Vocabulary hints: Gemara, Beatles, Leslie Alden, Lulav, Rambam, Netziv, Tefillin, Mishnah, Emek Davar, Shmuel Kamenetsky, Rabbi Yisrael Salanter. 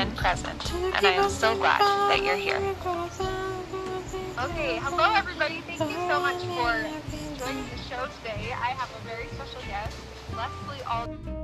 and present, and I am so glad that you're here. Okay, hello everybody. Thank you so much for joining the show today. I have a very special guest, Leslie Alden.